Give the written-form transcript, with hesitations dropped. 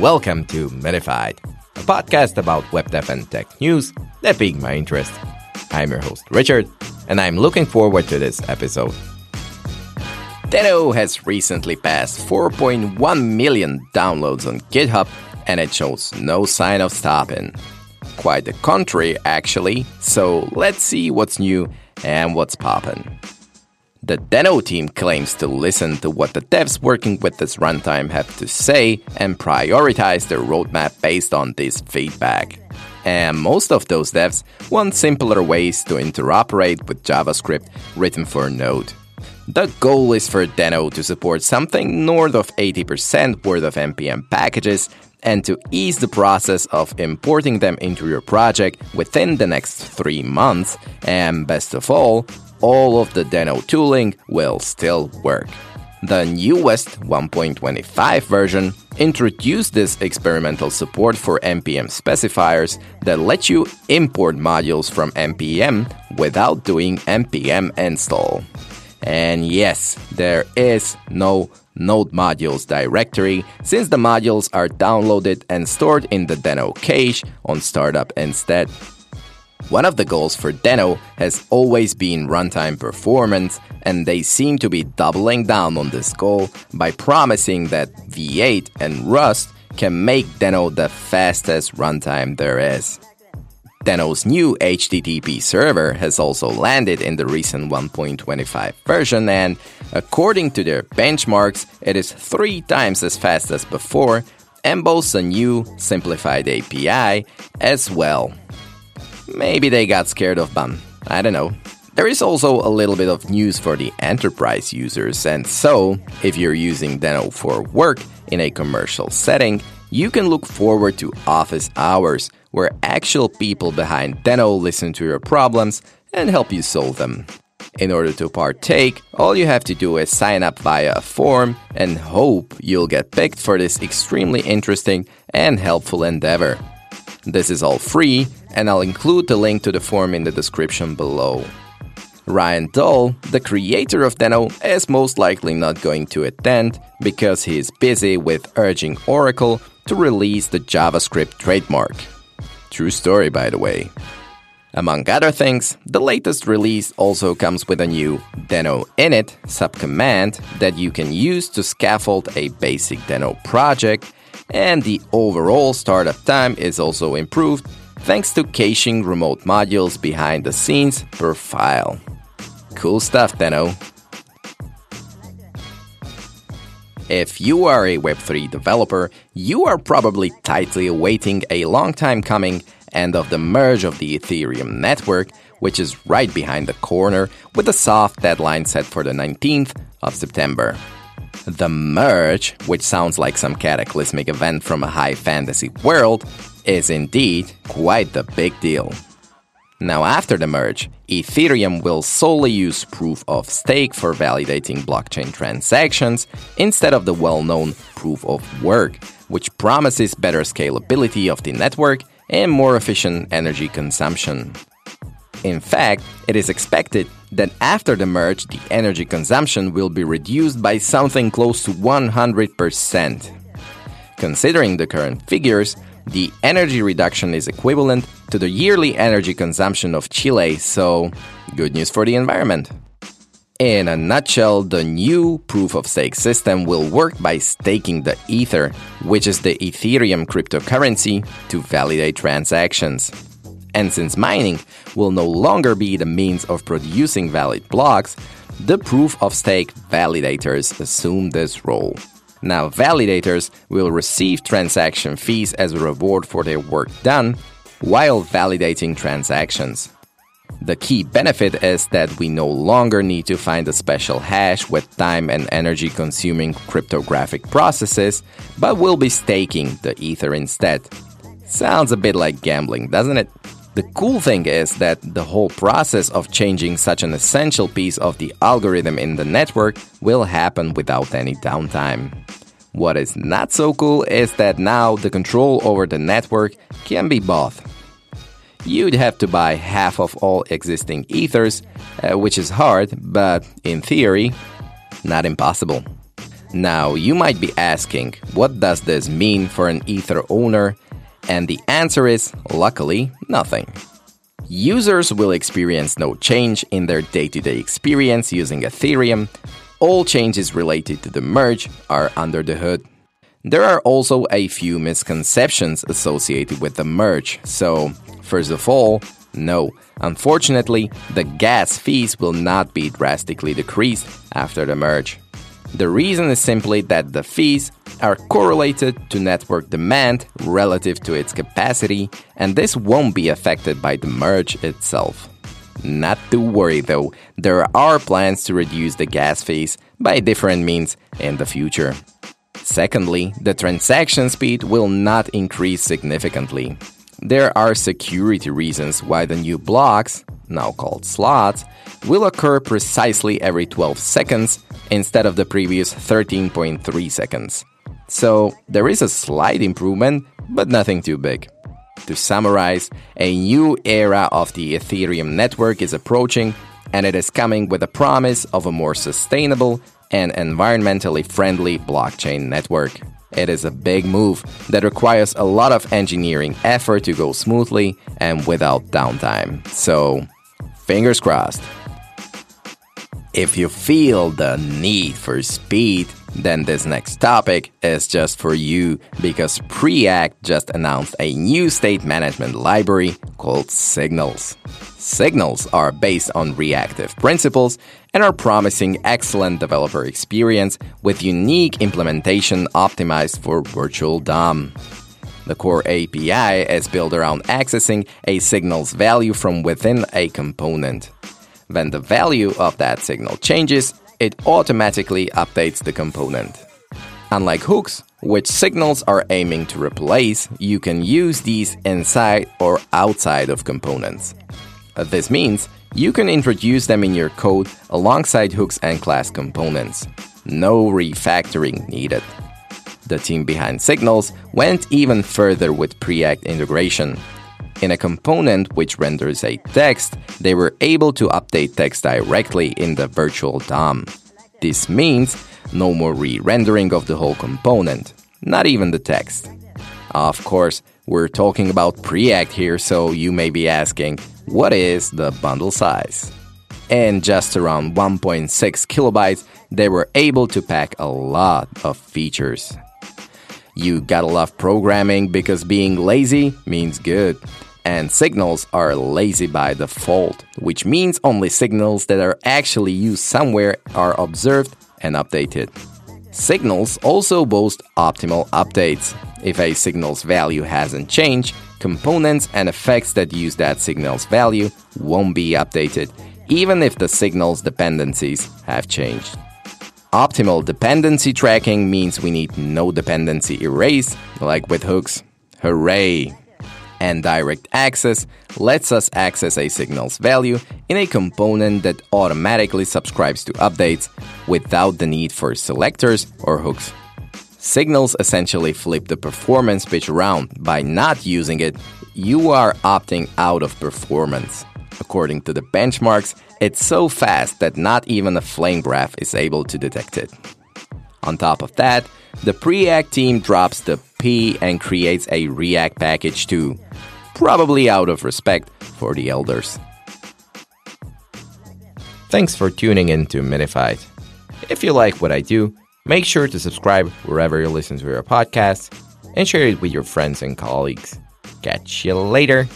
Welcome to Medified, a podcast about web dev and tech news that piqued my interest. I'm your host, Richard, and I'm looking forward to this episode. Deno has recently passed 4.1 million downloads on GitHub, and it shows no sign of stopping. Quite the contrary, actually, so let's see what's new and what's poppin'. The Deno team claims to listen to what the devs working with this runtime have to say and prioritize their roadmap based on this feedback. And most of those devs want simpler ways to interoperate with JavaScript written for Node. The goal is for Deno to support something north of 80% worth of NPM packages and to ease the process of importing them into your project within the next 3 months, and best of all of the Deno tooling will still work. The newest 1.25 version introduced this experimental support for NPM specifiers that let you import modules from NPM without doing NPM install. And yes, there is no Node modules directory, since the modules are downloaded and stored in the Deno cache on startup instead. One of the goals for Deno has always been runtime performance, and they seem to be doubling down on this goal by promising that V8 and Rust can make Deno the fastest runtime there is. Deno's new HTTP server has also landed in the recent 1.25 version, and according to their benchmarks, it is 3 times as fast as before and boasts a new simplified API as well. Maybe they got scared of Bun, I don't know. There is also a little bit of news for the enterprise users, and so, if you're using Deno for work in a commercial setting, you can look forward to office hours, where actual people behind Deno listen to your problems and help you solve them. In order to partake, all you have to do is sign up via a form and hope you'll get picked for this extremely interesting and helpful endeavor. This is all free, and I'll include the link to the form in the description below. Ryan Dahl, the creator of Deno, is most likely not going to attend because he is busy with urging Oracle to release the JavaScript trademark. True story, by the way. Among other things, the latest release also comes with a new Deno init subcommand that you can use to scaffold a basic Deno project, and the overall startup time is also improved thanks to caching remote modules behind the scenes per file. Cool stuff, Deno. If you are a Web3 developer, you are probably tightly awaiting a long time coming end of the merge of the Ethereum network, which is right behind the corner, with a soft deadline set for the 19th of September. The merge, which sounds like some cataclysmic event from a high fantasy world, is indeed quite the big deal. Now, after the merge, Ethereum will solely use proof of stake for validating blockchain transactions instead of the well-known proof of work, which promises better scalability of the network and more efficient energy consumption. In fact, it is expected that after the merge, the energy consumption will be reduced by something close to 100%. Considering the current figures, the energy reduction is equivalent to the yearly energy consumption of Chile, so good news for the environment. In a nutshell, the new proof-of-stake system will work by staking the Ether, which is the Ethereum cryptocurrency, to validate transactions. And since mining will no longer be the means of producing valid blocks, the proof-of-stake validators assume this role. Now, validators will receive transaction fees as a reward for their work done while validating transactions. The key benefit is that we no longer need to find a special hash with time and energy-consuming cryptographic processes, but we'll be staking the Ether instead. Sounds a bit like gambling, doesn't it? The cool thing is that the whole process of changing such an essential piece of the algorithm in the network will happen without any downtime. What is not so cool is that now the control over the network can be bought. You'd have to buy half of all existing Ethers, which is hard, but in theory, not impossible. Now, you might be asking, what does this mean for an Ether owner? And the answer is, luckily, nothing. Users will experience no change in their day-to-day experience using Ethereum. All changes related to the merge are under the hood. There are also a few misconceptions associated with the merge. So, first of all, no. Unfortunately, the gas fees will not be drastically decreased after the merge. The reason is simply that the fees are correlated to network demand relative to its capacity, and this won't be affected by the merge itself. Not to worry though, there are plans to reduce the gas fees by different means in the future. Secondly, the transaction speed will not increase significantly. There are security reasons why the new blocks, now called slots, will occur precisely every 12 seconds instead of the previous 13.3 seconds. So there is a slight improvement, but nothing too big. To summarize, a new era of the Ethereum network is approaching, and it is coming with a promise of a more sustainable and environmentally friendly blockchain network. It is a big move that requires a lot of engineering effort to go smoothly and without downtime. So, fingers crossed. If you feel the need for speed, then this next topic is just for you, because Preact just announced a new state management library called Signals. Signals are based on reactive principles and are promising excellent developer experience with unique implementation optimized for virtual DOM. The core API is built around accessing a signal's value from within a component. When the value of that signal changes, it automatically updates the component. Unlike hooks, which signals are aiming to replace, you can use these inside or outside of components. This means you can introduce them in your code alongside hooks and class components. No refactoring needed. The team behind Signals went even further with Preact integration. In a component which renders a text, they were able to update text directly in the virtual DOM. This means no more re-rendering of the whole component, not even the text. Of course, we're talking about Preact here, so you may be asking, what is the bundle size? And just around 1.6 kilobytes, they were able to pack a lot of features. You gotta love programming, because being lazy means good. And signals are lazy by default, which means only signals that are actually used somewhere are observed and updated. Signals also boast optimal updates. If a signal's value hasn't changed, components and effects that use that signal's value won't be updated, even if the signal's dependencies have changed. Optimal dependency tracking means we need no dependency erase, like with hooks. Hooray! And direct access lets us access a signal's value in a component that automatically subscribes to updates without the need for selectors or hooks. Signals essentially flip the performance pitch around. By not using it, you are opting out of performance. According to the benchmarks, it's so fast that not even a flame graph is able to detect it. On top of that, the Preact team drops the P and creates a React package too, probably out of respect for the elders. Thanks for tuning in to Medified. If you like what I do, make sure to subscribe wherever you listen to your podcasts and share it with your friends and colleagues. Catch you later.